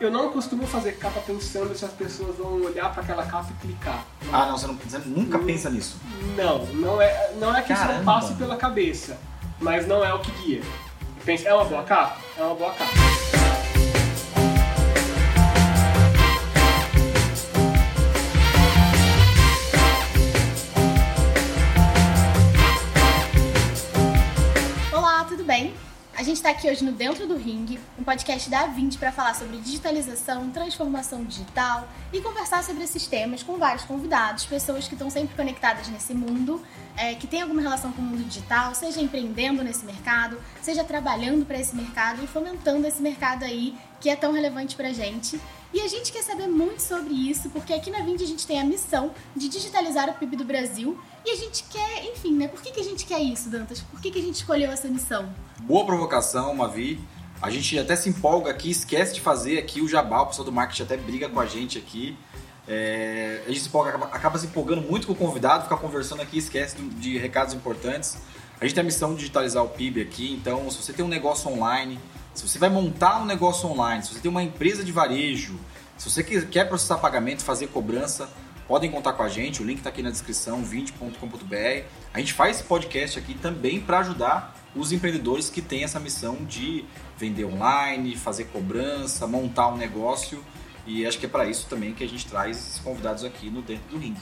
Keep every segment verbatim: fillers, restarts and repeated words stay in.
Eu não costumo fazer capa pensando se as pessoas vão olhar para aquela capa e clicar. Ah, não, você, não, você nunca não, pensa nisso? Não, não é, não é que Caramba. Isso passe pela cabeça, mas não é o que guia. Pensa, é uma boa capa? É uma boa capa. Olá, tudo bem? A gente está aqui hoje no Dentro do Ringue, um podcast da Vindi para falar sobre digitalização, transformação digital e conversar sobre esses temas com vários convidados, pessoas que estão sempre conectadas nesse mundo, é, que tem alguma relação com o mundo digital, seja empreendendo nesse mercado, seja trabalhando para esse mercado e fomentando esse mercado aí que é tão relevante para a gente. E a gente quer saber muito sobre isso, porque aqui na Vindi a gente tem a missão de digitalizar o P I B do Brasil. E a gente quer, enfim, né? Por que, que a gente quer isso, Dantas? Por que, que a gente escolheu essa missão? Boa provocação, Mavi. A gente até se empolga aqui, esquece de fazer aqui o jabá. O pessoal do marketing até briga com a gente aqui. É, a gente se empolga, acaba, acaba se empolgando muito com o convidado, fica conversando aqui, esquece de, de recados importantes. A gente tem a missão de digitalizar o P I B aqui. Então, se você tem um negócio online... Se você vai montar um negócio online, se você tem uma empresa de varejo, se você quer processar pagamento, fazer cobrança, podem contar com a gente, o link está aqui na descrição, vindi ponto com ponto b r. A gente faz esse podcast aqui também para ajudar os empreendedores que têm essa missão de vender online, fazer cobrança, montar um negócio, e acho que é para isso também que a gente traz esses convidados aqui no Dentro do Ringue.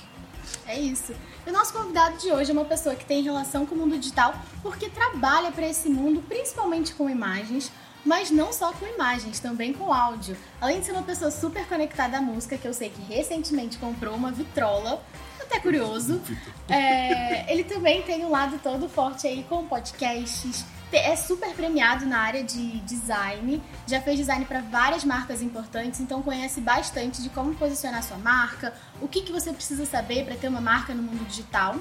É isso. E o nosso convidado de hoje é uma pessoa que tem relação com o mundo digital porque trabalha para esse mundo, principalmente com imagens, mas não só com imagens, também com áudio. Além de ser uma pessoa super conectada à música, que eu sei que recentemente comprou uma vitrola, até curioso, é, ele também tem um lado todo forte aí com podcasts, é super premiado na área de design, já fez design para várias marcas importantes, então conhece bastante de como posicionar sua marca, o que, que você precisa saber para ter uma marca no mundo digital.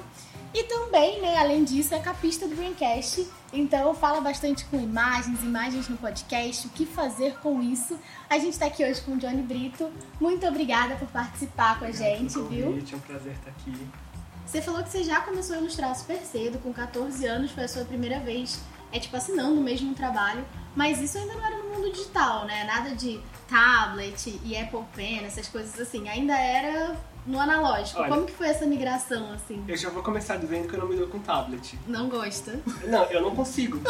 E também, né, além disso, é capista do Braincast, então fala bastante com imagens, imagens no podcast, o que fazer com isso. A gente está aqui hoje com o Johnny Brito, muito obrigada por participar com a gente, viu? É um prazer estar aqui. Você falou que você já começou a ilustrar super cedo, com catorze anos, foi a sua primeira vez, é tipo assinando mesmo um trabalho, mas isso ainda não era no mundo digital, né? Nada de tablet e Apple Pen, essas coisas assim, ainda era... No analógico. Olha, como que foi essa migração, assim? Eu já vou começar dizendo que eu não me dou com tablet. Não gosta? Não, eu não consigo.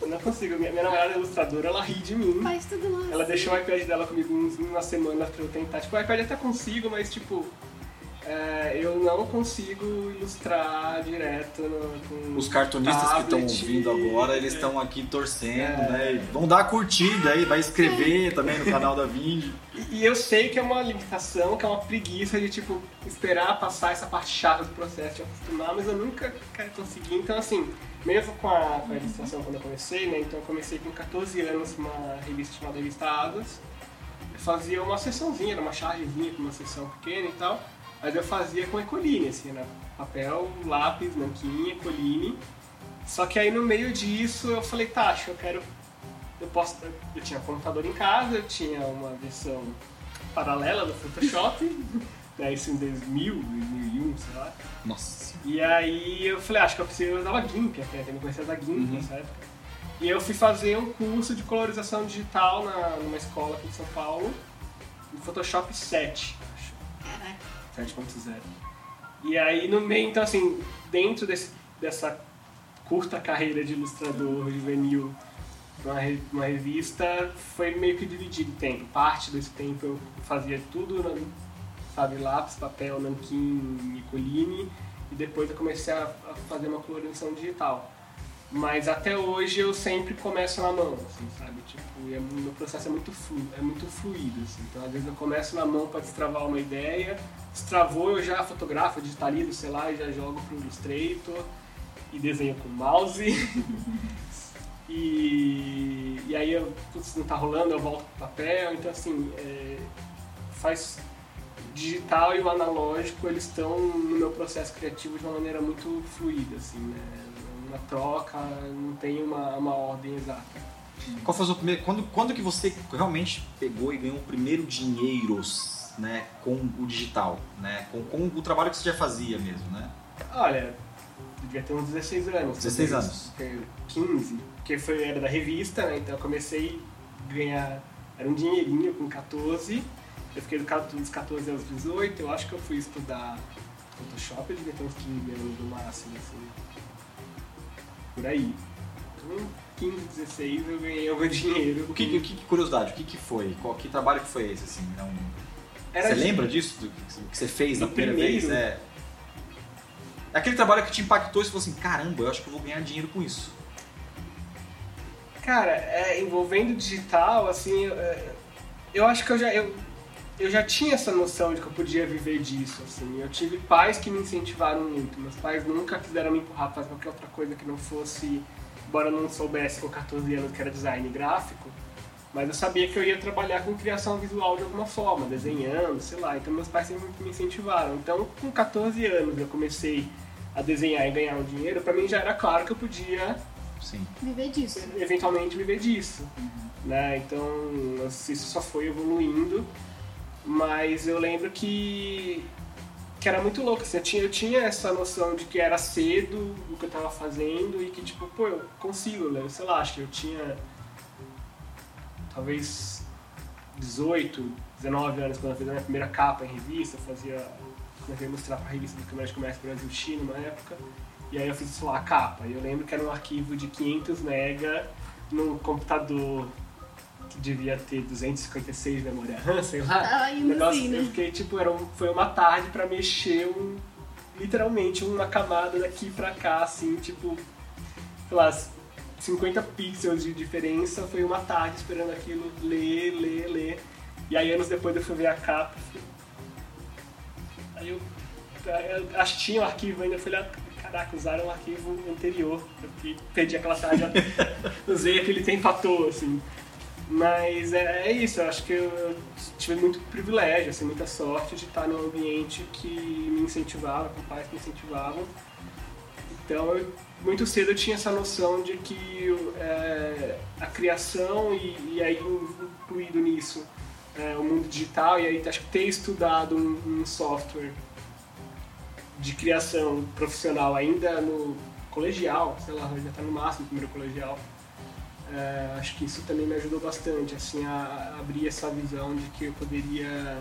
Eu não consigo. Minha, minha namorada é ilustradora, ela ri de mim. Faz tudo lá. Ela deixou o iPad dela comigo uma semana pra eu tentar. Tipo, o iPad até consigo, mas tipo... É, eu não consigo ilustrar direto no, no Os cartunistas tablet, que estão ouvindo agora, eles estão aqui torcendo, é... né? E vão dar a curtida aí, vai inscrever também no canal da Vindi. E, e eu sei que é uma limitação, que é uma preguiça de, tipo, esperar passar essa parte chata do processo de acostumar, mas eu nunca consegui. Então, assim, mesmo com a, com a ilustração quando eu comecei, né? Então eu comecei com catorze anos uma revista chamada Revista Águas. Eu fazia uma sessãozinha, era uma chargezinha com uma sessão pequena e tal. Mas eu fazia com Ecoline, assim, né? Papel, lápis, nanquinha, Ecoline. Só que aí no meio disso eu falei, tá, acho que eu quero... Eu posso... Eu tinha computador em casa, eu tinha uma versão paralela do Photoshop, né? Isso em dois mil, dois mil e um, sei lá. Nossa. E aí eu falei, ah, acho que eu preciso... Eu usava Gimp até, eu comecei a usar Gimp nessa época. E eu fui fazer um curso de colorização digital na, numa escola aqui em São Paulo, no Photoshop sete, acho. Caraca. sete ponto zero. E aí no meio, então assim, dentro desse, dessa curta carreira de ilustrador juvenil uma, uma revista, foi meio que dividido o tempo. Parte desse tempo eu fazia tudo, né? Sabe, lápis, papel, nanquim, Ecoline, e depois eu comecei a, a fazer uma coloração digital. Mas até hoje eu sempre começo na mão, assim, sabe? Tipo, é, meu processo é muito, flu, é muito fluido, assim. Então às vezes eu começo na mão para destravar uma ideia, destravou, eu já fotografo, digitalizo, sei lá, já jogo pro Illustrator e desenho com o mouse. e, e aí, eu, putz, não tá rolando, eu volto pro papel. Então assim, é, faz digital e o analógico, eles estão no meu processo criativo de uma maneira muito fluida, assim, né? Uma troca, não tem uma, uma ordem exata. Qual foi o seu primeiro, quando, quando que você realmente pegou e ganhou o primeiro dinheiro, né, com o digital, né, com, com o trabalho que você já fazia mesmo, né? Olha, devia ter uns dezesseis anos. dezesseis anos. quinze, porque foi, era da revista, né, então eu comecei a ganhar Era um dinheirinho com catorze. Eu fiquei dos catorze aos dezoito. Eu acho que eu fui estudar Photoshop, eu devia ter uns quinze anos no máximo, assim. Por aí. Então, quinze, dezesseis eu ganhei algum dinheiro. O que, que curiosidade, o que, que foi? Qual, que trabalho que foi esse, assim? Não... Você de... lembra disso? Do que você fez na primeira primeiro... vez? É... Aquele trabalho que te impactou e você falou assim, caramba, eu acho que eu vou ganhar dinheiro com isso. Cara, é, envolvendo digital, assim, eu, eu acho que eu já, eu, eu já tinha essa noção de que eu podia viver disso, assim. Eu tive pais que me incentivaram muito, meus pais nunca quiseram me empurrar para qualquer outra coisa que não fosse, embora eu não soubesse com catorze anos que era design gráfico, mas eu sabia que eu ia trabalhar com criação visual de alguma forma, desenhando, sei lá, então meus pais sempre me incentivaram. Então, com catorze anos eu comecei a desenhar e ganhar um dinheiro, para mim já era claro que eu podia... Sim. Viver disso. Eventualmente viver disso. Uhum. Né? Então, isso só foi evoluindo. Mas eu lembro que, que era muito louco. Assim, eu, tinha, eu tinha essa noção de que era cedo o que eu tava fazendo e que, tipo, pô, eu consigo, né? Sei lá, acho que eu tinha talvez dezoito, dezenove anos quando eu fiz a minha primeira capa em revista. Eu fazia, comecei a mostrar pra revista do Câmara de Comércio Brasil-China numa época. E aí eu fiz, sei lá, a capa. E eu lembro que era um arquivo de quinhentos mega num computador que devia ter duzentos e cinquenta e seis de memória RAM, sei lá. Ai, um negócio, eu fiquei, tipo, era um, foi uma tarde pra mexer um, literalmente uma camada daqui pra cá, assim, tipo, sei lá, cinquenta pixels de diferença. Foi uma tarde esperando aquilo ler, ler, ler. E aí anos depois eu fui ver a capa. Aí eu, eu acho que tinha o arquivo ainda, eu fui lá... Caraca, usaram o arquivo anterior, eu perdi aquela tarde, usei aquele tempo à toa, assim. Mas é, é isso, eu acho que eu tive muito privilégio, assim, muita sorte de estar num ambiente que me incentivava, com pais que me incentivavam. Então, eu, muito cedo eu tinha essa noção de que é, a criação e, e aí incluído nisso é, o mundo digital, e aí acho que ter estudado um, um software de criação profissional ainda no colegial, sei lá, já tá no máximo no primeiro colegial. É, acho que isso também me ajudou bastante, assim, a abrir essa visão de que eu poderia...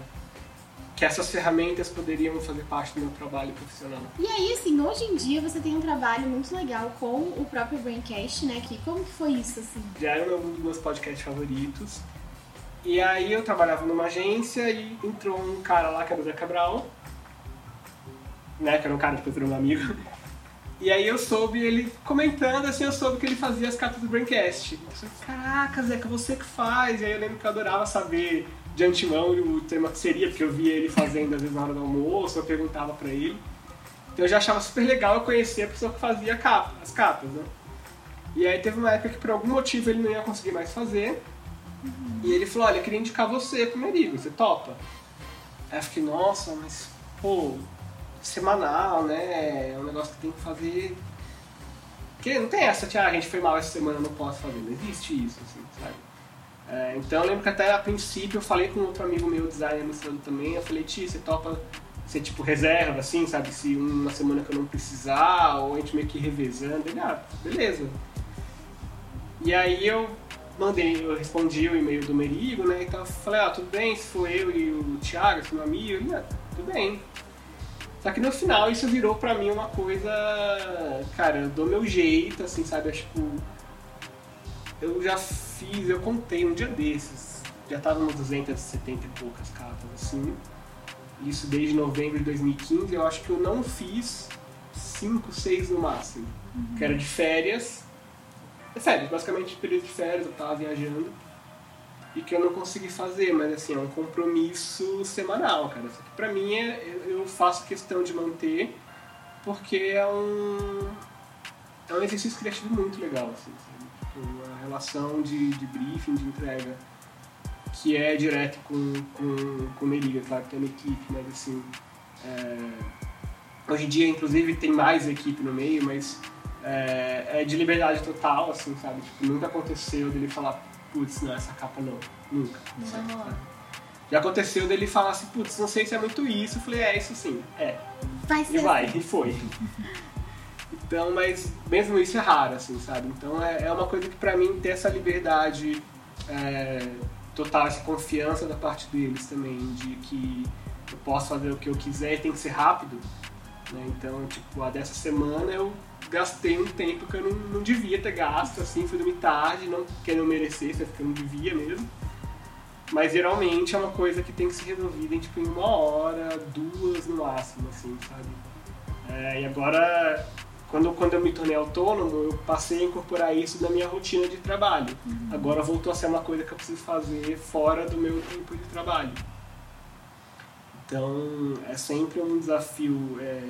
que essas ferramentas poderiam fazer parte do meu trabalho profissional. E aí, assim, hoje em dia você tem um trabalho muito legal com o próprio Braincast, né? Que, como que foi isso, assim? Já era um dos meus podcasts favoritos. E aí eu trabalhava numa agência e entrou um cara lá, que era o Zé Cabral, né, que era um cara, depois era um amigo. E aí eu soube, ele comentando, assim, eu soube que ele fazia as capas do Braincast. Eu falei, caraca, Zeca, você que faz. E aí eu lembro que eu adorava saber de antemão o tema que seria, porque eu via ele fazendo às vezes na hora do almoço, eu perguntava pra ele. Então eu já achava super legal eu conhecer a pessoa que fazia capa, as capas, né. E aí teve uma época que por algum motivo ele não ia conseguir mais fazer. Uhum. E ele falou, olha, eu queria indicar você pro Merigo, você topa? Aí eu fiquei, nossa, mas, pô... semanal, né? É um negócio que tem que fazer... Porque não tem essa, tipo, ah, a gente foi mal essa semana, não posso fazer. Não existe isso, assim, sabe? É, então eu lembro que até a princípio eu falei com outro amigo meu, designer mostrando também, eu falei, Ti, você topa, você tipo reserva, assim, sabe? Se uma semana que eu não precisar, ou a gente meio que revezando. Ele, ah, beleza. E aí eu mandei, eu respondi o e-mail do Merigo, né? Então eu falei, ah, tudo bem, se for eu e o Thiago, se for meu amigo, ele, ah, tudo bem. Só que no final isso virou pra mim uma coisa, cara, eu dou meu jeito, assim, sabe, eu, tipo, eu já fiz, eu contei um dia desses, já tava umas duzentas e setenta e poucas capas, assim, isso desde novembro de dois mil e quinze, eu acho que eu não fiz cinco, seis no máximo, uhum. Que era de férias, é sério, basicamente período de férias, eu tava viajando, e que eu não consegui fazer, mas assim, é um compromisso semanal, cara. Isso aqui, pra mim, é, eu faço questão de manter, porque é um, é um exercício criativo muito legal, assim, sabe? Tipo, a relação de, de briefing, de entrega, que é direto com, com, com o Merigo, claro que tem uma equipe, mas assim, é, hoje em dia, inclusive, tem mais equipe no meio, mas é, é de liberdade total, assim, sabe, tipo, nunca aconteceu dele falar, putz, não, essa capa não, nunca. Não vai rolar. Já aconteceu dele falar assim, putz, não sei se é muito isso. Eu falei, é, isso sim, é. Vai ser. E vai, e foi. Então, mas mesmo isso é raro, assim, sabe? Então é, é uma coisa que pra mim ter essa liberdade é, total essa confiança da parte deles também, de que eu posso fazer o que eu quiser e tem que ser rápido, né? Então, tipo, a dessa semana eu gastei um tempo que eu não, não devia ter gasto, assim, fui dormir tarde, não porque eu não merecesse, porque eu não devia mesmo. Mas geralmente é uma coisa que tem que ser resolvida em, tipo, em uma hora, duas no máximo, assim, sabe? É, e agora, quando, quando eu me tornei autônomo, eu passei a incorporar isso na minha rotina de trabalho. Uhum. Agora voltou a ser uma coisa que eu preciso fazer fora do meu tempo de trabalho. Então, é sempre um desafio é,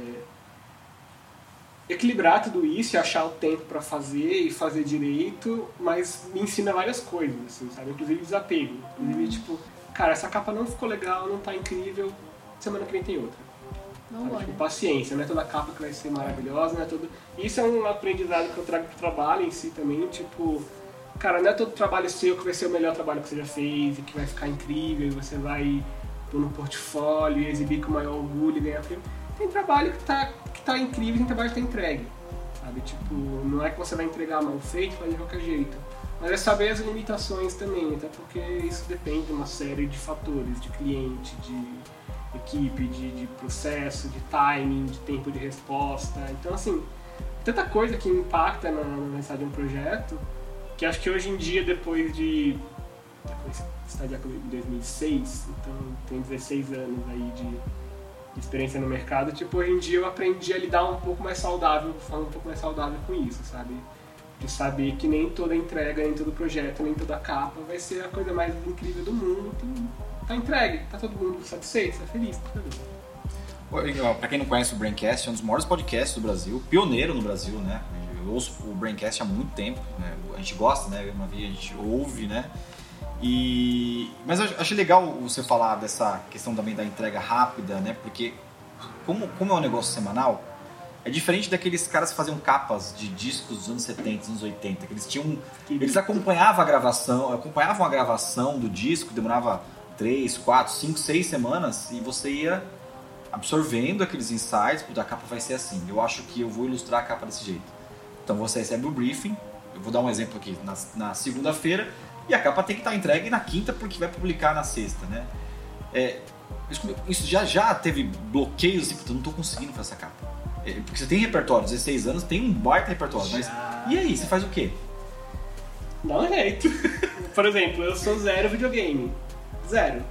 equilibrar tudo isso e achar o tempo para fazer e fazer direito, mas me ensina várias coisas, assim, sabe? Inclusive desapego. Inclusive, tipo, cara, essa capa não ficou legal, não tá incrível, semana que vem tem outra. Tipo, paciência, não é toda capa que vai ser maravilhosa, não é todo... Isso é um aprendizado que eu trago pro trabalho em si também, tipo... Cara, não é todo trabalho seu que vai ser o melhor trabalho que você já fez e que vai ficar incrível e você vai pôr no portfólio e exibir com o maior orgulho e ganhar prêmio. Tem trabalho que tá, que tá incrível e tem trabalho que tá entregue, sabe? Tipo, não é que você vai entregar mal feito, faz de qualquer jeito. Mas é saber as limitações também, até porque isso depende de uma série de fatores, de cliente, de... equipe, de, de processo, de timing, de tempo de resposta. Então, assim, tanta coisa que impacta na, na história de um projeto, que acho que hoje em dia, depois de... Está de dois mil e seis, então tem dezesseis anos aí de, de experiência no mercado, tipo, hoje em dia eu aprendi a lidar um pouco mais saudável, falando um pouco mais saudável com isso, sabe? De saber que nem toda entrega, nem todo projeto, nem toda capa vai ser a coisa mais incrível do mundo, então... Tá entregue, tá todo mundo satisfeito, tá feliz, tá feliz. Pra quem não conhece o Braincast, é um dos maiores podcasts do Brasil, pioneiro no Brasil, né? Eu ouço o Braincast há muito tempo, né? A gente gosta, né? Uma vez a gente ouve, né? E... Mas eu achei legal você falar dessa questão também da entrega rápida, né? Porque como, como é um negócio semanal, é diferente daqueles caras que faziam capas de discos dos anos setenta, dos anos oitenta, que eles tinham... Eles acompanhavam a gravação, acompanhavam a gravação do disco, demorava... três, quatro, cinco, seis semanas e você ia absorvendo aqueles insights, porque a capa vai ser assim, eu acho que eu vou ilustrar a capa desse jeito. Então você recebe o briefing, eu vou dar um exemplo aqui, na, na segunda-feira, e a capa tem que estar entregue na quinta porque vai publicar na sexta, né? É, isso já, já teve bloqueios, tipo, eu não estou conseguindo fazer essa capa. É, porque você tem repertório, dezesseis anos, tem um baita repertório, já... mas e aí, você faz o quê? Dá um jeito. Por exemplo, eu sou zero videogame. Zero.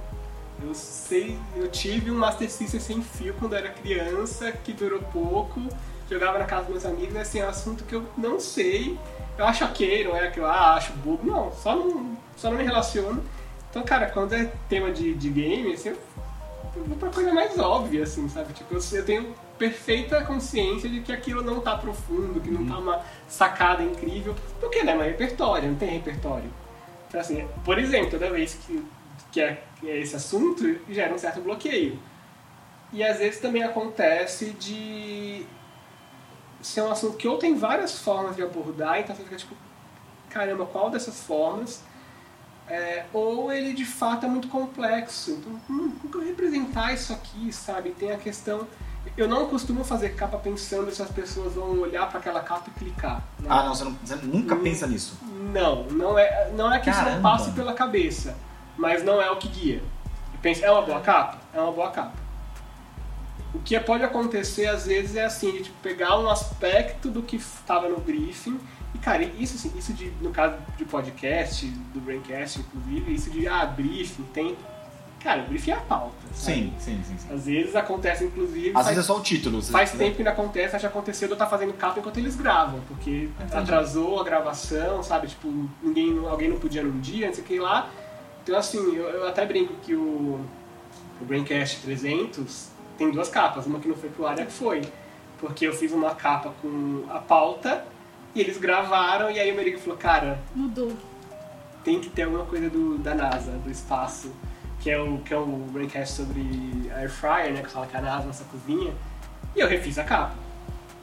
Eu sei, eu tive um Master System sem fio quando era criança, que durou pouco, jogava na casa dos meus amigos, assim, é um assunto que eu não sei, eu acho ok, não é que eu ah, acho bobo, não, só não, só não me relaciono. Então, cara, quando é tema de, de game, assim, eu, eu vou pra coisa mais óbvia, assim, sabe? Tipo, eu, eu tenho perfeita consciência de que aquilo não tá profundo, que não hum. tá uma sacada incrível, porque não é mais repertório, não tem repertório. Então, assim, por exemplo, toda vez que que é esse assunto, gera um certo bloqueio. E às vezes também acontece de ser um assunto que ou tem várias formas de abordar, então você fica tipo, caramba, qual dessas formas? É, ou ele de fato é muito complexo, então hum, como que eu representar isso aqui, sabe? Tem a questão... Eu não costumo fazer capa pensando se as pessoas vão olhar para aquela capa e clicar. Né? Ah, não, você, não, você nunca hum, pensa nisso? Não, não é, não é que caramba. Isso não passe pela cabeça. Mas não é o que guia. Eu penso, é uma boa capa? É uma boa capa. O que pode acontecer, às vezes, é assim, de tipo, pegar um aspecto do que estava no briefing, e, cara, isso assim, isso de, no caso de podcast, do Braincast, inclusive, isso de, ah, briefing, tem... Cara, o briefing é a pauta. Sim, sim, sim, sim. Às vezes acontece, inclusive... Às faz, vezes é só o título. Faz tempo sabe? Que não acontece, já aconteceu de eu estar fazendo capa enquanto eles gravam, porque entendi. Atrasou a gravação, sabe? Tipo, ninguém, alguém não podia num dia, não sei o que lá... Então, assim, eu, eu até brinco que o, o Braincast trezentos tem duas capas. Uma que não foi pro ar e a que foi. Porque eu fiz uma capa com a pauta e eles gravaram. E aí o Merigo falou, cara... Mudou. Tem que ter alguma coisa do, da NASA, do espaço. Que é o, que é o Braincast sobre air fryer, né? Que fala que a NASA, nossa cozinha. E eu refiz a capa.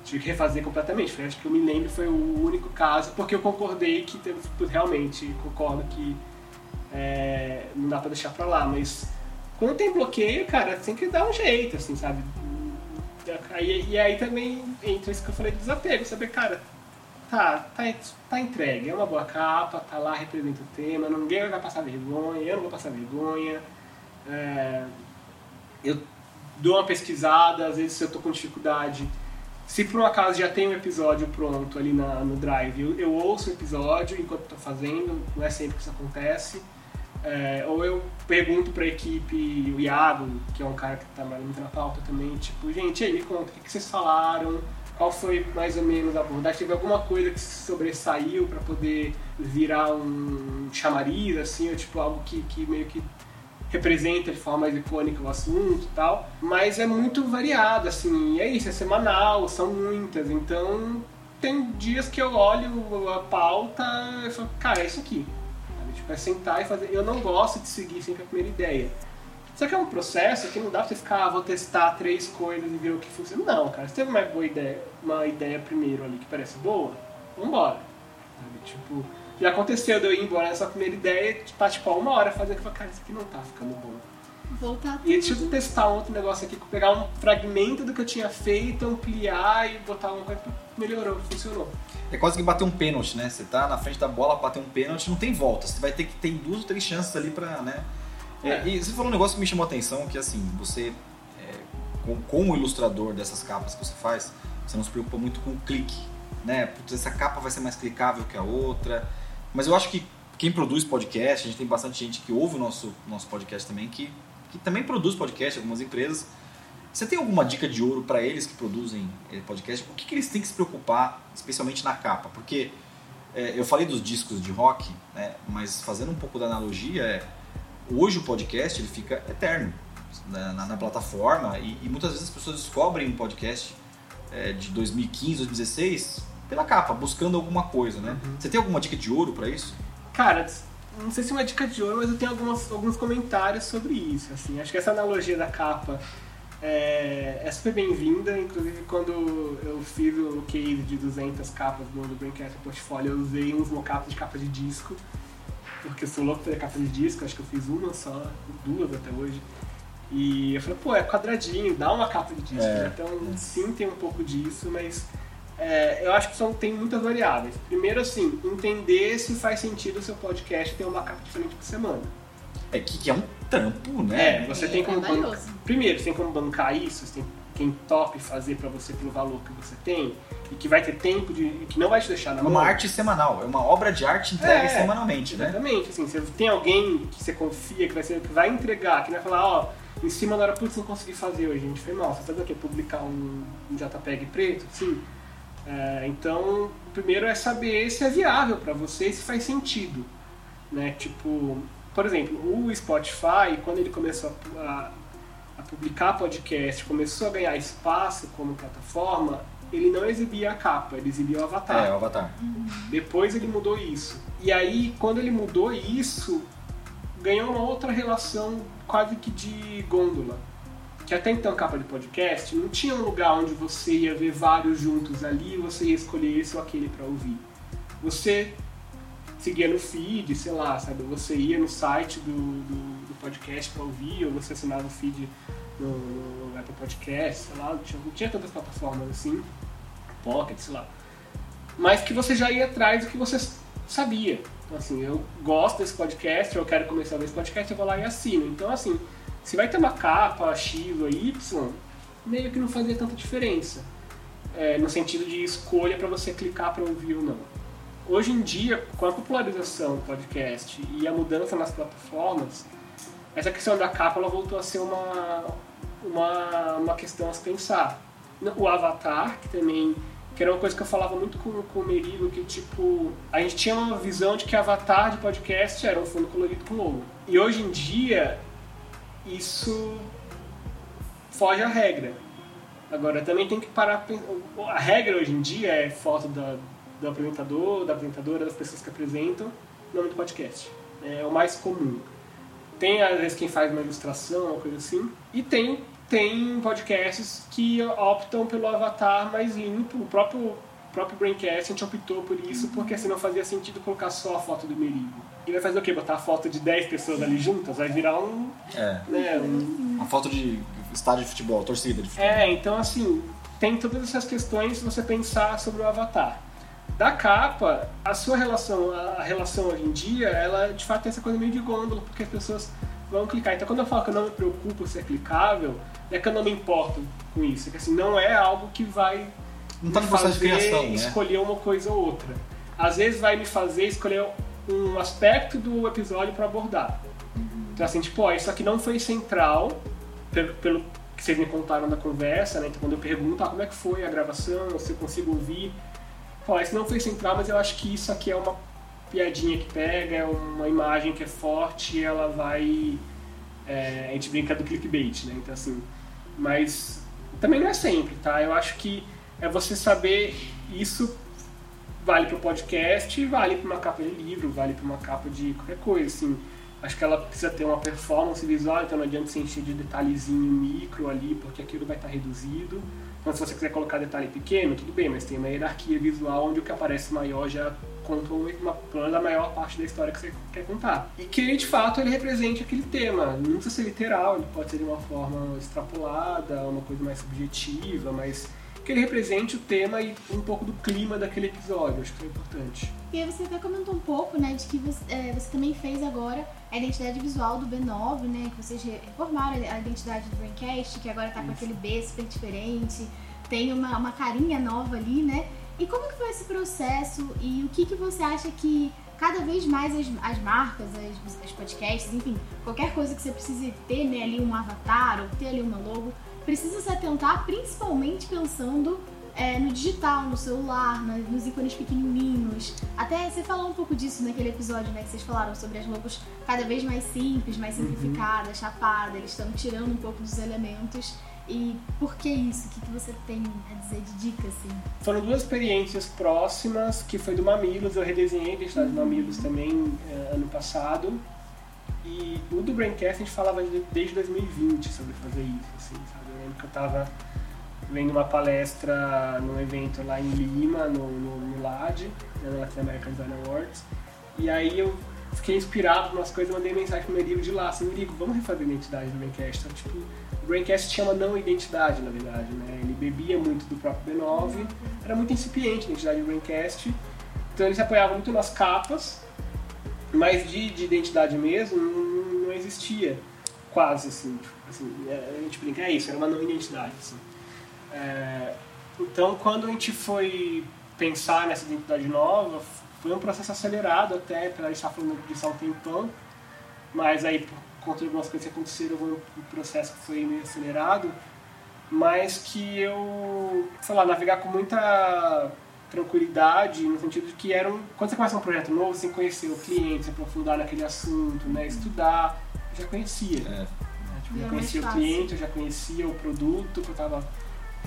Tive que refazer completamente. Foi, acho que eu me lembro, foi o único caso. Porque eu concordei que... Realmente, concordo que... É, não dá pra deixar pra lá, mas quando tem bloqueio, cara, tem que dar um jeito, assim, sabe? E aí também entra isso que eu falei de desapego, saber, cara, tá, tá, tá entregue, é uma boa capa, tá lá, representa o tema, ninguém vai passar vergonha, eu não vou passar vergonha. É, eu dou uma pesquisada, às vezes se eu tô com dificuldade, se por um acaso já tem um episódio pronto ali na, no Drive, eu, eu ouço o episódio enquanto tô fazendo, não é sempre que isso acontece. É, ou eu pergunto pra equipe, o Iago, que é um cara que trabalha muito na pauta também, tipo, gente, aí me conta, o que, que vocês falaram, qual foi mais ou menos a abordagem, teve alguma coisa que sobressaiu pra poder virar um chamariz, assim, ou tipo, algo que, que meio que representa de forma mais icônica o assunto e tal, mas é muito variado, assim, e é isso, é semanal, são muitas, então tem dias que eu olho a pauta e falo, cara, é isso aqui. Tipo, é sentar e fazer. Eu não gosto de seguir sempre a primeira ideia. Só que é um processo que não dá pra você ficar, ah, vou testar três coisas e ver o que funciona. Não, cara, se teve uma boa ideia, uma ideia primeiro ali que parece boa, vambora. Sabe? Tipo, já aconteceu de eu ir embora nessa primeira ideia e tá tipo, uma hora fazendo que eu falo, cara, isso aqui não tá ficando bom. Voltar tudo. E deixa eu testar um outro negócio aqui, pegar um fragmento do que eu tinha feito, ampliar e botar uma coisa que melhorou, funcionou. É quase que bater um pênalti, né? Você tá na frente da bola, bater um pênalti, não tem volta. Você vai ter que ter duas ou três chances ali pra, né? É. É, e você falou um negócio que me chamou a atenção, que assim, você, é, com, com o ilustrador dessas capas que você faz, você não se preocupa muito com o clique, né? Putz, essa capa vai ser mais clicável que a outra. Mas eu acho que quem produz podcast, a gente tem bastante gente que ouve o nosso, nosso podcast também, que, que também produz podcast, algumas empresas. Você tem alguma dica de ouro para eles que produzem podcast? O que, que eles têm que se preocupar, especialmente na capa? Porque é, eu falei dos discos de rock, né, mas fazendo um pouco da analogia, é, hoje o podcast ele fica eterno na, na, na plataforma e, e muitas vezes as pessoas descobrem um podcast é, de dois mil e quinze, dois mil e dezesseis pela capa, buscando alguma coisa, né? Uhum. Você tem alguma dica de ouro para isso? Cara, não sei se é uma dica de ouro, mas eu tenho algumas, alguns comentários sobre isso. Assim. Acho que essa analogia da capa... É, é super bem-vinda, inclusive quando eu fiz o case de duzentas capas do, do Braincast Portfólio, eu usei uns mockups de capa de disco, porque eu sou louco pela capa de disco, acho que eu fiz uma só, duas até hoje, e eu falei, pô, é quadradinho, dá uma capa de disco, é. Então sim, tem um pouco disso, mas é, eu acho que são, tem muitas variáveis. Primeiro, assim, entender se faz sentido o seu podcast ter uma capa diferente por semana. É que, que é um trampo, né? É, você é, tem como... Ban... Primeiro, você tem como bancar isso, você tem quem top fazer pra você pelo valor que você tem e que vai ter tempo de... que não vai te deixar na mão. É uma arte semanal, é uma obra de arte entregue é, semanalmente, exatamente, né? Exatamente, assim, você tem alguém que você confia, que vai, ser, que vai entregar, que não vai falar, ó, oh, em cima da hora, putz, não consegui fazer hoje, gente, foi mal, você sabe o que? Publicar um, um JPEG preto, sim. É, então, primeiro é saber se é viável pra você e se faz sentido, né? Tipo... Por exemplo, o Spotify, quando ele começou a, a publicar podcast, começou a ganhar espaço como plataforma, ele não exibia a capa, ele exibia o avatar. É, o avatar. Depois ele mudou isso. E aí, quando ele mudou isso, ganhou uma outra relação quase que de gôndola. Que até então, capa de podcast, não tinha um lugar onde você ia ver vários juntos ali, você ia escolher esse ou aquele para ouvir. Você... seguia no feed, sei lá, sabe? Você ia no site do, do, do podcast pra ouvir, ou você assinava o feed no, no Apple Podcast, sei lá, não tinha, não tinha tantas plataformas assim, Pocket, sei lá. Mas que você já ia atrás do que você sabia. Então, assim, eu gosto desse podcast, eu quero começar a ver esse podcast, eu vou lá e assino. Então, assim, se vai ter uma capa X ou Y, meio que não fazia tanta diferença. É, no sentido de escolha pra você clicar pra ouvir ou não. Hoje em dia, com a popularização do podcast e a mudança nas plataformas, essa questão da capa ela voltou a ser uma, uma, uma questão a se pensar. O avatar, que também que era uma coisa que eu falava muito com, com o Merigo, que tipo, a gente tinha uma visão de que avatar de podcast era um fundo colorido com logo. E hoje em dia, isso foge à regra. Agora, também tem que parar... A regra hoje em dia é foto da... do apresentador, da apresentadora, das pessoas que apresentam, nome do podcast. É o mais comum. Tem, às vezes, quem faz uma ilustração, uma coisa assim. E tem, tem podcasts que optam pelo avatar mais limpo. O próprio, próprio Braincast, a gente optou por isso, porque assim não fazia sentido colocar só a foto do Merigo. E vai fazer o quê? Botar a foto de dez pessoas ali juntas? Vai virar um... É. Né, um... uma foto de estádio de futebol, torcida de futebol. É, então assim, tem todas essas questões se você pensar sobre o avatar. da capa, a sua relação, a relação hoje em dia, ela de fato tem essa coisa meio de gôndola, porque as pessoas vão clicar. Então, quando eu falo que eu não me preocupo se é clicável, não é que eu não me importo com isso, é que assim, não é algo que vai não tá me fazer de criação, escolher né? uma coisa ou outra. Às vezes vai me fazer escolher um aspecto do episódio para abordar. Então assim, tipo, ó, isso aqui não foi central pelo, pelo que vocês me contaram na conversa, né? Então quando eu pergunto, ah, como é que foi a gravação, se eu consigo ouvir, ó, isso não foi central, mas eu acho que isso aqui é uma piadinha que pega, é uma imagem que é forte e ela vai... É, a gente brinca do clickbait, né? Então assim, mas também não é sempre, tá? Eu acho que é você saber isso... Vale para o podcast, vale para uma capa de livro, vale para uma capa de qualquer coisa, assim. Acho que ela precisa ter uma performance visual, então não adianta você encher de detalhezinho micro ali, porque aquilo vai estar reduzido. Então, se você quiser colocar detalhe pequeno, tudo bem, mas tem uma hierarquia visual onde o que aparece maior já conta uma plana da maior parte da história que você quer contar. E que, de fato, ele represente aquele tema. Não precisa ser literal, ele pode ser de uma forma extrapolada, uma coisa mais subjetiva, mas... que ele represente o tema e um pouco do clima daquele episódio, acho que é importante. E aí você até comentou um pouco, né, de que você, é, você também fez agora a identidade visual do B nove, né, que vocês reformaram a identidade do Braincast, que agora tá Isso. com aquele B super diferente, tem uma, uma carinha nova ali, né, e como que foi esse processo e o que que você acha que cada vez mais as, as marcas, as, as podcasts, enfim, qualquer coisa que você precise ter, né, ali um avatar ou ter ali uma logo, precisa se atentar, principalmente pensando é, no digital, no celular, nos ícones pequenininhos. Até você falou um pouco disso naquele episódio, né, que vocês falaram sobre as logos cada vez mais simples, mais simplificadas, uhum. chapadas, eles estão tirando um pouco dos elementos. E por que isso? O que, que você tem a dizer de dica, assim? Foram duas experiências próximas, que foi do Mamilos, eu redesenhei a identidade uhum. do Mamilos também é, ano passado. E o do Braincast a gente falava desde dois mil e vinte sobre fazer isso, assim, sabe? Eu lembro que eu tava vendo uma palestra num evento lá em Lima, no, no, no L A D, na Latin American Design Awards, e aí eu fiquei inspirado por umas coisas, mandei mensagem pro Merigo de lá, assim, Merigo, vamos refazer a identidade do Braincast. Então, tipo, o Braincast tinha uma não identidade, na verdade, né? Ele bebia muito do próprio B nove, era muito incipiente a identidade do Braincast, então ele se apoiava muito nas capas, mas de, de identidade mesmo não, não existia, quase assim, assim, a gente brinca, é isso, era uma não identidade. Assim. É, então quando a gente foi pensar nessa identidade nova, foi um processo acelerado até, para a gente estar falando disso há um tempão, mas aí por conta de algumas coisas que aconteceram, foi um processo que foi meio acelerado, mas que eu, sei lá, navegar com muita... tranquilidade, no sentido de que era um... Quando você começa um projeto novo, você conhecer o cliente, se aprofundar naquele assunto, né? Estudar, eu já conhecia. É. Né? Tipo, eu já conhecia o cliente, eu já conhecia o produto que eu estava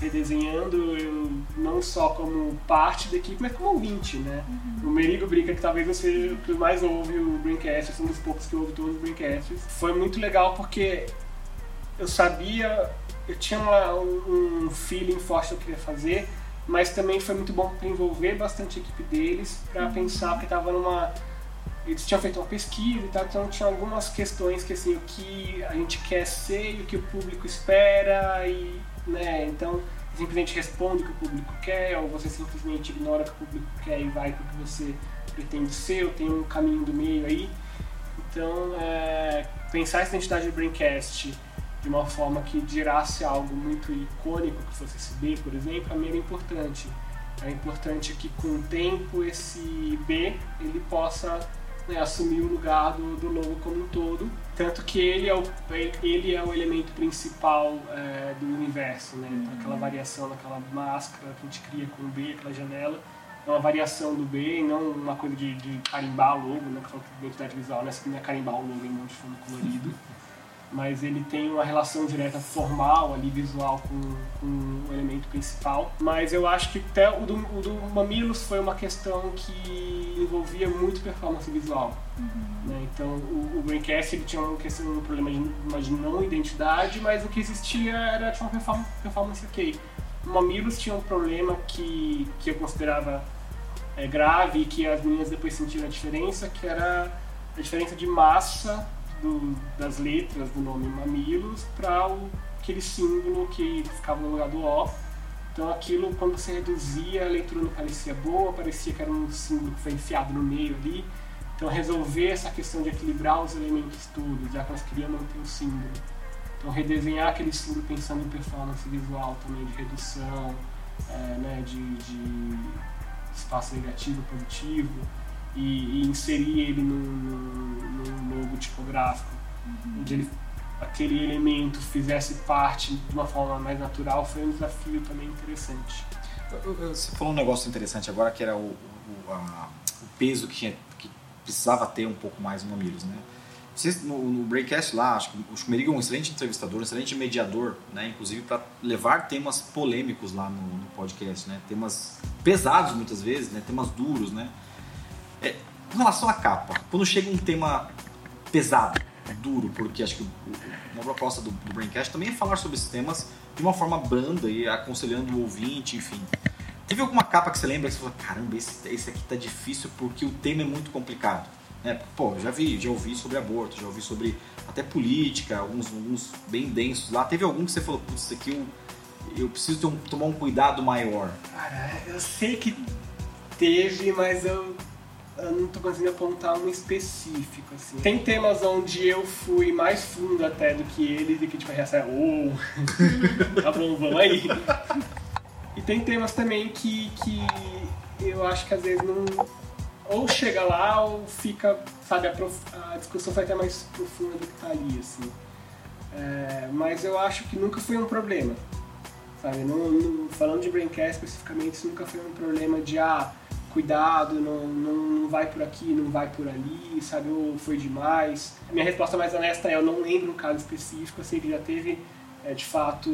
redesenhando, eu, não só como parte da equipe, mas como ouvinte, né? Uhum. O Merigo brinca que talvez eu seja o que mais ouve o Braincast, são um dos poucos que ouve todos os Braincasts. Foi muito legal porque eu sabia, eu tinha uma, um feeling forte que eu queria fazer, mas também foi muito bom para envolver bastante a equipe deles, para pensar, porque tava numa... eles tinham feito uma pesquisa e tal, então tinha algumas questões que assim, o que a gente quer ser e o que o público espera, e, né, então simplesmente responde o que o público quer, ou você simplesmente ignora o que o público quer e vai para o que você pretende ser, ou tem um caminho do meio aí. Então, é... pensar essa identidade do Braincast de uma forma que gerasse algo muito icônico, que fosse esse B, por exemplo, para mim era importante. Era importante que, com o tempo, esse B ele possa, né, assumir o lugar do, do logo como um todo. Tanto que ele é o, ele é o elemento principal é, do universo, né? Então, aquela variação daquela máscara que a gente cria com o B, aquela janela, é uma variação do B, e não uma coisa de, de carimbar o logo, né? Que eu falo de identidade visual, né? Você não é carimbar o logo em um monte de fundo colorido. Mas ele tem uma relação direta formal, ali, visual, com, com o elemento principal. Mas eu acho que até o do, o do Mamilos foi uma questão que envolvia muito performance visual. Uhum. Né? Então, o, o Braincast ele tinha uma questão, um problema de, de não identidade, mas o que existia era tipo, uma performance ok. O Mamilos tinha um problema que, que eu considerava é, grave e que as meninas depois sentiram a diferença, que era a diferença de massa Do, das letras do nome Mamilos para aquele símbolo que ficava no lugar do O, Então aquilo, quando você reduzia, a leitura não parecia boa, parecia que era um símbolo que foi enfiado no meio ali. Então resolver essa questão de equilibrar os elementos todos, já que nós queríamos manter o símbolo. Então redesenhar aquele símbolo pensando em performance visual também, de redução, é, né, de, de espaço negativo, positivo, e, e inserir ele num logo tipográfico, uhum. onde ele, aquele elemento fizesse parte de uma forma mais natural, foi um desafio também interessante. Você falou um negócio interessante agora, que era o, o, a, o peso que, tinha, que precisava ter um pouco mais no Mamilos, né? Vocês, no, no Braincast lá, acho que o Merigo é um excelente entrevistador, um excelente mediador, né? Inclusive para levar temas polêmicos lá no, no podcast, né? Temas pesados muitas vezes, né? Temas duros, né? É, em relação à capa, quando chega um tema pesado, duro, porque acho que uma proposta do, do Braincast também é falar sobre esses temas de uma forma branda e aconselhando o ouvinte, enfim. Teve alguma capa que você lembra que você falou, caramba, esse, esse aqui tá difícil porque o tema é muito complicado? É, pô, já vi, já ouvi sobre aborto, já ouvi sobre até política, alguns, alguns bem densos lá. Teve algum que você falou, putz, isso aqui eu, eu preciso ter um, tomar um cuidado maior? Cara, eu sei que teve, mas eu, eu não tô conseguindo apontar um específico, assim. Tem temas onde eu fui mais fundo até do que eles e que tipo, a reação é, ou, oh, tá bom, vamos aí. E tem temas também que, que eu acho que às vezes não... ou chega lá ou fica, sabe, a, prof... a discussão foi até mais profunda do que tá ali, assim. É, mas eu acho que nunca foi um problema, sabe? Não, não, falando de Braincast especificamente, isso nunca foi um problema de, ah, cuidado, não, não, não vai por aqui, não vai por ali, sabe? Ou foi demais. A minha resposta mais honesta é, eu não lembro um caso específico, eu sei que já teve, é, de fato,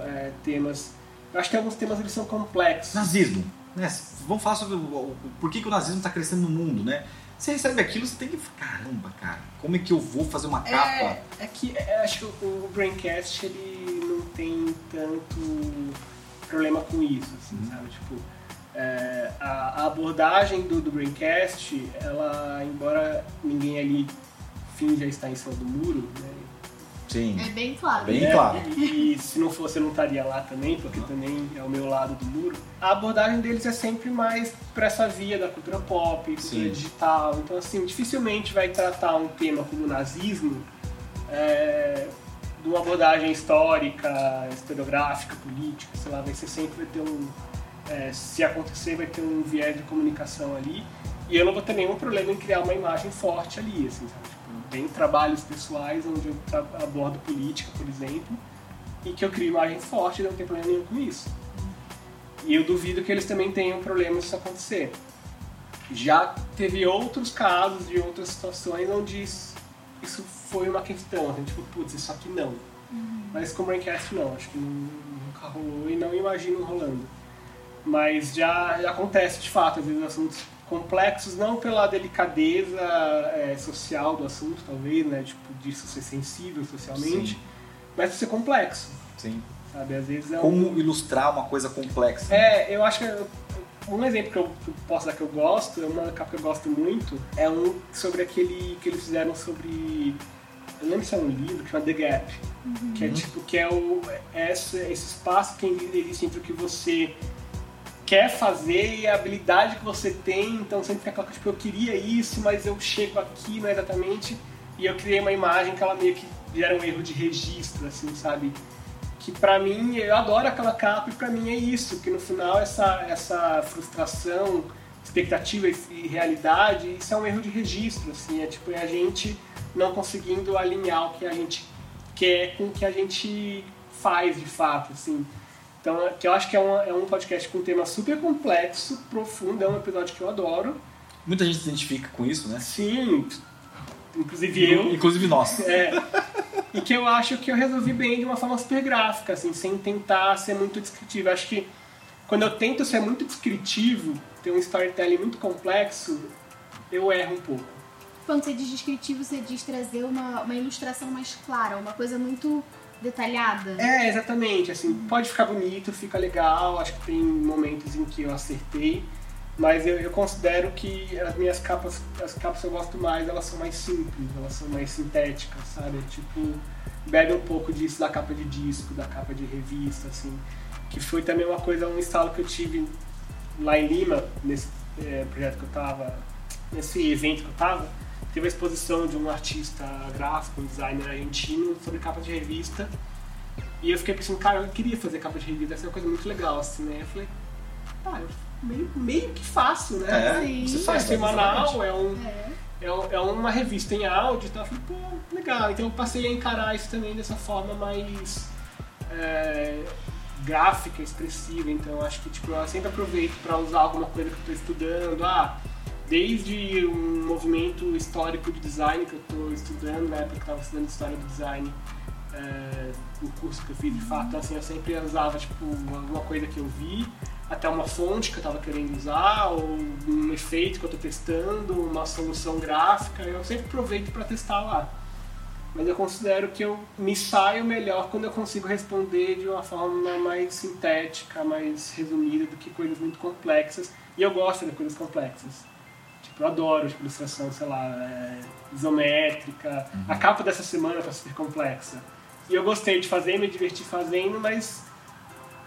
é, temas... Eu acho que alguns temas, eles são complexos. Nazismo. Né? Vamos falar sobre o, o, por que, que o nazismo está crescendo no mundo, né? Você recebe aquilo, você tem que... Caramba, cara, como é que eu vou fazer uma capa? É, é que é, acho que o, o Braincast, ele não tem tanto problema com isso, assim, uhum. sabe? Tipo, é, a, a abordagem do, do Braincast, ela, embora ninguém ali finja estar em cima do muro, né? Sim. É bem claro. Bem né? claro. E, e se não fosse, eu não estaria lá também, porque uhum. também é o meu lado do muro. A abordagem deles é sempre mais para essa via da cultura pop, cultura Sim. digital. Então, assim, dificilmente vai tratar um tema como o nazismo é, de uma abordagem histórica, historiográfica, política, sei lá. Vai ser sempre, vai ter um... É, se acontecer, vai ter um viés de comunicação ali. E eu não vou ter nenhum problema em criar uma imagem forte ali, assim, sabe? Tem trabalhos pessoais onde eu abordo política, por exemplo, e que eu crio imagem forte e não tem problema nenhum com isso. E eu duvido que eles também tenham problema se isso acontecer. Já teve outros casos de outras situações onde isso, isso foi uma questão, a gente tipo, putz, isso aqui não. Uhum. Mas com o Braincast não, acho que nunca rolou e não imagino rolando. Mas já, já acontece de fato, às vezes assuntos complexos, não pela delicadeza é, social do assunto, talvez, né? Tipo, disso ser sensível socialmente, Sim. mas por ser complexo. Sim. Sabe? Às vezes é um... Como ilustrar uma coisa complexa. É, né? Eu acho que um exemplo que eu posso dar que eu gosto, é uma capa que eu gosto muito, é um sobre aquele que eles fizeram sobre... Eu lembro se é um livro que chama The Gap, uhum. que é tipo, que é o, esse, esse espaço que existe entre o que você... quer fazer e a habilidade que você tem, então sempre fica aquela coisa, tipo, eu queria isso, mas eu chego aqui, não é exatamente, e eu criei uma imagem que ela meio que gera um erro de registro, assim, sabe? Que pra mim, eu adoro aquela capa e pra mim é isso, que no final essa, essa frustração, expectativa e realidade, isso é um erro de registro, assim, é tipo, é a gente não conseguindo alinhar o que a gente quer com o que a gente faz, de fato, assim. Então, que eu acho que é um, é um podcast com um tema super complexo, profundo, é um episódio que eu adoro. Muita gente se identifica com isso, né? Sim, inclusive eu. Inclusive nós. É. E que eu acho que eu resolvi bem de uma forma super gráfica, assim, sem tentar ser muito descritivo. Eu acho que quando eu tento ser muito descritivo, ter um storytelling muito complexo, eu erro um pouco. Quando você diz descritivo, você diz trazer uma, uma ilustração mais clara, uma coisa muito... detalhada. É, exatamente, assim, pode ficar bonito, fica legal, acho que tem momentos em que eu acertei, mas eu, eu considero que as minhas capas, as capas que eu gosto mais, elas são mais simples, elas são mais sintéticas, sabe? Tipo, bebe um pouco disso da capa de disco, da capa de revista, assim, que foi também uma coisa, um estalo que eu tive lá em Lima, nesse é, projeto que eu tava, nesse evento que eu tava, teve a exposição de um artista gráfico, um designer argentino, sobre capa de revista, e eu fiquei pensando, cara, eu queria fazer capa de revista, essa é uma coisa muito legal, assim, né, eu falei, ah, eu meio, meio que faço, né, é, sim, você faz, é semanal, é um... É. É uma revista em áudio e tal, eu falei, pô, legal. Então eu passei a encarar isso também dessa forma mais é, gráfica, expressiva. Então eu acho que tipo, eu sempre aproveito para usar alguma coisa que eu estou estudando. Ah, desde um movimento histórico de design que eu estou estudando, na época que eu estava estudando história do design, é, o curso que eu fiz de fato. Então, assim, eu sempre usava tipo, alguma coisa que eu vi, até uma fonte que eu estava querendo usar, ou um efeito que eu estou testando, uma solução gráfica, eu sempre aproveito para testar lá. Mas eu considero que eu me saio melhor quando eu consigo responder de uma forma mais sintética, mais resumida do que coisas muito complexas. E eu gosto de coisas complexas. Tipo, eu adoro tipo, ilustração, sei lá, é, isométrica. Uhum. A capa dessa semana está super complexa. E eu gostei de fazer, me diverti fazendo, mas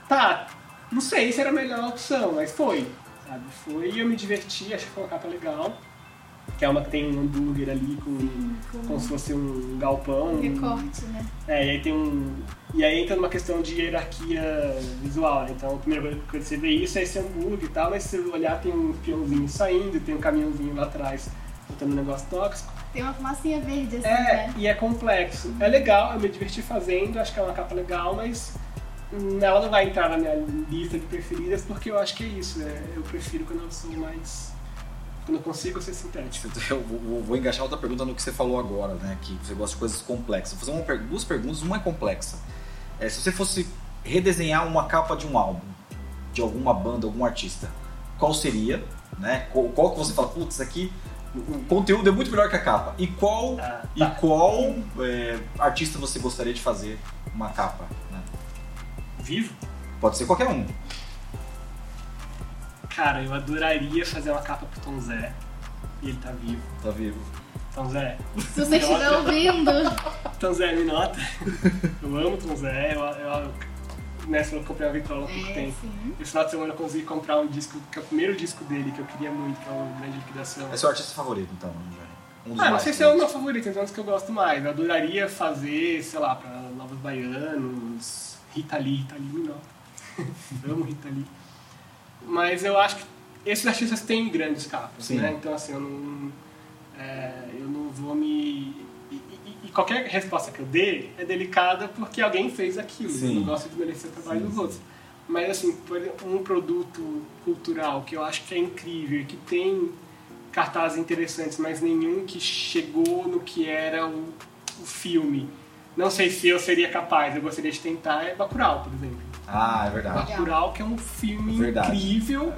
tá... Não sei se era a melhor opção, mas foi, sabe? Foi e eu me diverti, acho que foi uma capa legal. Que é uma que tem um hambúrguer ali com, sim, com... como se fosse um galpão. Um recorte, né? É, e aí tem um... E aí entra numa questão de hierarquia visual, né? Então, a primeira coisa que você vê isso é esse hambúrguer e tal, mas se você olhar tem um peãozinho saindo, tem um caminhãozinho lá atrás botando um negócio tóxico. Tem uma fumacinha verde assim, é, né? E é complexo. Hum. É legal, eu me diverti fazendo, acho que é uma capa legal, mas... Ela não vai entrar na minha lista de preferidas porque eu acho que é isso, né? Eu prefiro quando eu sou mais... Quando eu consigo ser sintético. Eu vou, vou engaixar outra pergunta no que você falou agora, né? Que você gosta de coisas complexas. Vou fazer uma, duas perguntas, uma é complexa. É, se você fosse redesenhar uma capa de um álbum, de alguma banda, algum artista, qual seria, né? Qual, qual que você fala, putz, aqui o conteúdo é muito melhor que a capa. E qual, ah, tá. e qual é, artista você gostaria de fazer uma capa? Vivo? Pode ser qualquer um. Cara, eu adoraria fazer uma capa pro Tom Zé. E ele tá vivo. Tá vivo. Tom Zé. Se você estiver ouvindo. Tom Zé, me nota. Eu amo Tom Zé. Eu, eu, nessa eu comprei uma vitrola há pouco tempo. Esse final de semana eu consegui comprar um disco, que é o primeiro disco dele, que eu queria muito, que é o Grande Liquidação. É seu artista favorito, então? Um dos ah, mais não sei se é o meu favorito, então é um dos que eu gosto mais. Eu adoraria fazer, sei lá, pra Novos Baianos... Rita Lee, Rita Lee, não. Eu amo Rita Lee. Mas eu acho que esses artistas têm grandes capas, sim, né? Então, assim, eu não, é, eu não vou me... E, e, e qualquer resposta que eu dê é delicada porque alguém fez aquilo. Sim. Eu não gosto de merecer o trabalho sim, dos outros. Mas, assim, por exemplo, um produto cultural que eu acho que é incrível, que tem cartazes interessantes, mas nenhum que chegou no que era o, o filme. Não sei se eu seria capaz, eu gostaria de tentar, é Bacurau, por exemplo. Ah, é verdade. Bacurau, que é um filme verdade. incrível.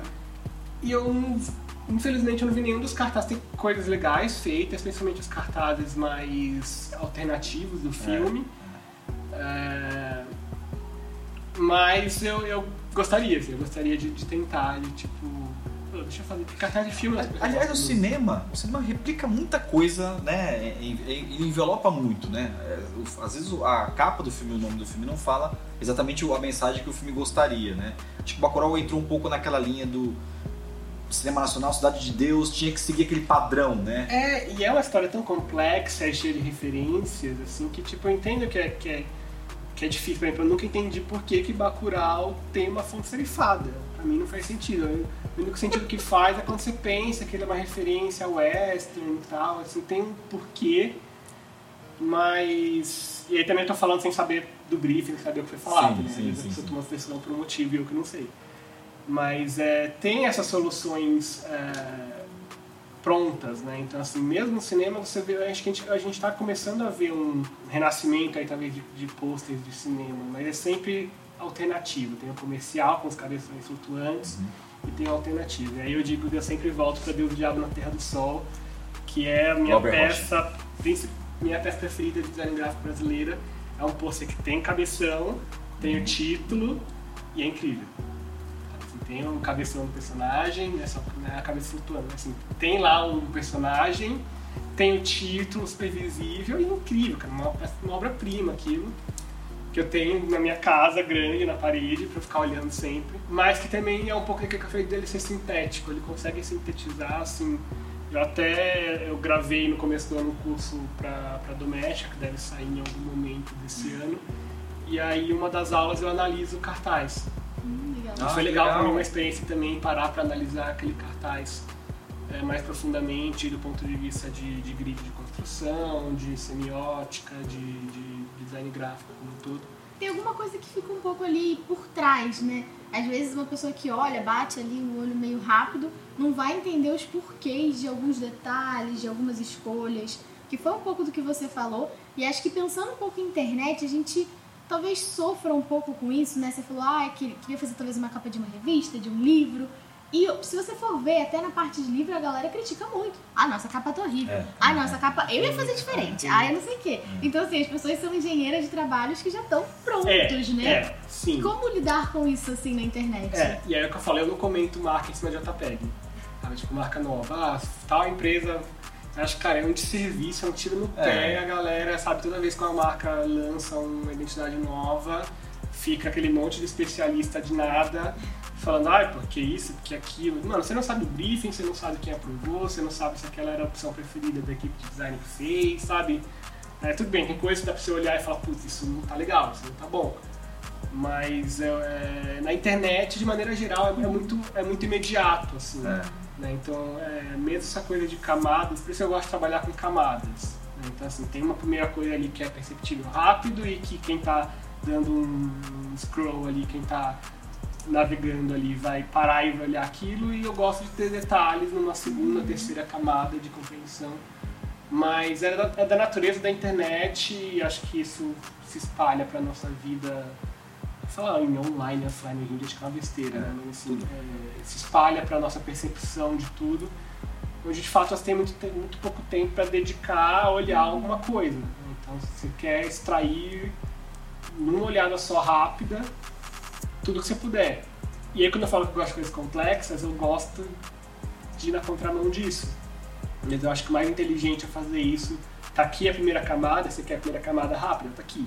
E eu, infelizmente, eu não vi nenhum dos cartazes. Tem coisas legais feitas, principalmente os cartazes mais alternativos do filme. É. É... Mas eu, eu gostaria, assim, eu gostaria de, de tentar, de tipo... Deixa eu fazer, cartaz de filme. Aliás, o cinema, o cinema replica muita coisa, né? E envelopa muito, né? Às vezes a capa do filme, o nome do filme não fala exatamente a mensagem que o filme gostaria, né? Acho que o Bacurau entrou um pouco naquela linha do cinema nacional, Cidade de Deus, tinha que seguir aquele padrão, né? É, e é uma história tão complexa, cheia de referências, assim, que tipo, eu entendo que é, que é, que é difícil. Por exemplo, eu nunca entendi por que que Bacurau tem uma fonte serifada. Pra mim não faz sentido. Eu, O único sentido que faz é quando você pensa que ele é uma referência ao western e tal, assim, tem um porquê, mas... E aí também eu tô falando sem saber do briefing, sem saber o que foi falado, sim, né? Às vezes a pessoa toma uma decisão por um motivo e eu que não sei. Mas é, tem essas soluções é, prontas, né? Então, assim, mesmo no cinema, você vê, acho que a gente, a gente tá começando a ver um renascimento aí, talvez, de, de posters de cinema, mas é sempre alternativo. Tem o comercial com os cabeções flutuantes, uhum. E tem alternativa. E aí eu digo que eu sempre volto para Deus e Diabo na Terra do Sol, que é a minha peça, minha peça preferida de design gráfico brasileira. É um pôster que tem cabeção, tem o título e é incrível. Assim, tem um cabeção do personagem, não é só a cabeça flutuando. Assim, tem lá um personagem, tem o título super visível e é incrível, cara. Uma, uma obra-prima aquilo. que eu tenho na minha casa grande, na parede, pra ficar olhando sempre. Mas que também é um pouco aquilo que eu falei dele ser sintético, ele consegue sintetizar, assim... Eu até eu gravei no começo do ano um curso pra, pra doméstica, que deve sair em algum momento desse ano. E aí, uma das aulas, eu analiso cartaz. Hum, legal. Ah, foi legal, legal. Pra mim, uma experiência também, parar pra analisar aquele cartaz é, mais profundamente, do ponto de vista de, de grid de construção, de semiótica, de, de design gráfico como um todo. Tem alguma coisa que fica um pouco ali por trás, né? Às vezes uma pessoa que olha, bate ali o olho meio rápido, não vai entender os porquês de alguns detalhes, de algumas escolhas, que foi um pouco do que você falou. E acho que pensando um pouco em internet, a gente talvez sofra um pouco com isso, né? Você falou, ah, queria fazer talvez uma capa de uma revista, de um livro. E se você for ver, até na parte de livro, a galera critica muito. Ah, nossa, a capa tá horrível. É. Ah, nossa, capa... Eu ia fazer diferente. Ah, eu não sei o quê. Então, assim, as pessoas são engenheiras de trabalhos que já estão prontos, é, né? É, sim. Como lidar com isso, assim, na internet? É, e aí é o que eu falei, eu não comento marca em cima de JPEG. Sabe? Tipo, marca nova. Ah, tal empresa... Acho que, cara, é um desserviço, é um tiro no pé. É. A galera, sabe, toda vez que uma marca lança uma identidade nova, fica aquele monte de especialista de nada... Falando, ah, porque isso, porque aquilo. Mano, você não sabe o briefing, você não sabe quem aprovou, você não sabe se aquela era a opção preferida da equipe de design que fez, sabe? É, tudo bem, tem coisa que dá pra você olhar e falar, putz, isso não tá legal, isso não tá bom. Mas é, na internet, de maneira geral, é, é, muito, é muito imediato, assim, é. né? Então, é, mesmo essa coisa de camadas, por isso eu gosto de trabalhar com camadas. Né? Então, assim, tem uma primeira coisa ali que é perceptível rápido e que quem tá dando um scroll ali, quem tá... navegando ali, vai parar e vai olhar aquilo, e eu gosto de ter detalhes numa segunda, terceira camada de compreensão, mas é da, é da natureza da internet, e acho que isso se espalha pra nossa vida, sei lá, em online, offline, hoje em dia acho que é uma besteira, né? Mas, assim, é, se espalha pra nossa percepção de tudo, onde de fato nós temos muito, muito pouco tempo pra dedicar a olhar alguma coisa, então se você quer extrair numa olhada só rápida, tudo que você puder. E aí, quando eu falo que eu gosto de coisas complexas, eu gosto de ir na contramão disso. Mas eu acho que o mais inteligente é fazer isso. Tá aqui a primeira camada, você quer a primeira camada rápida? Tá aqui.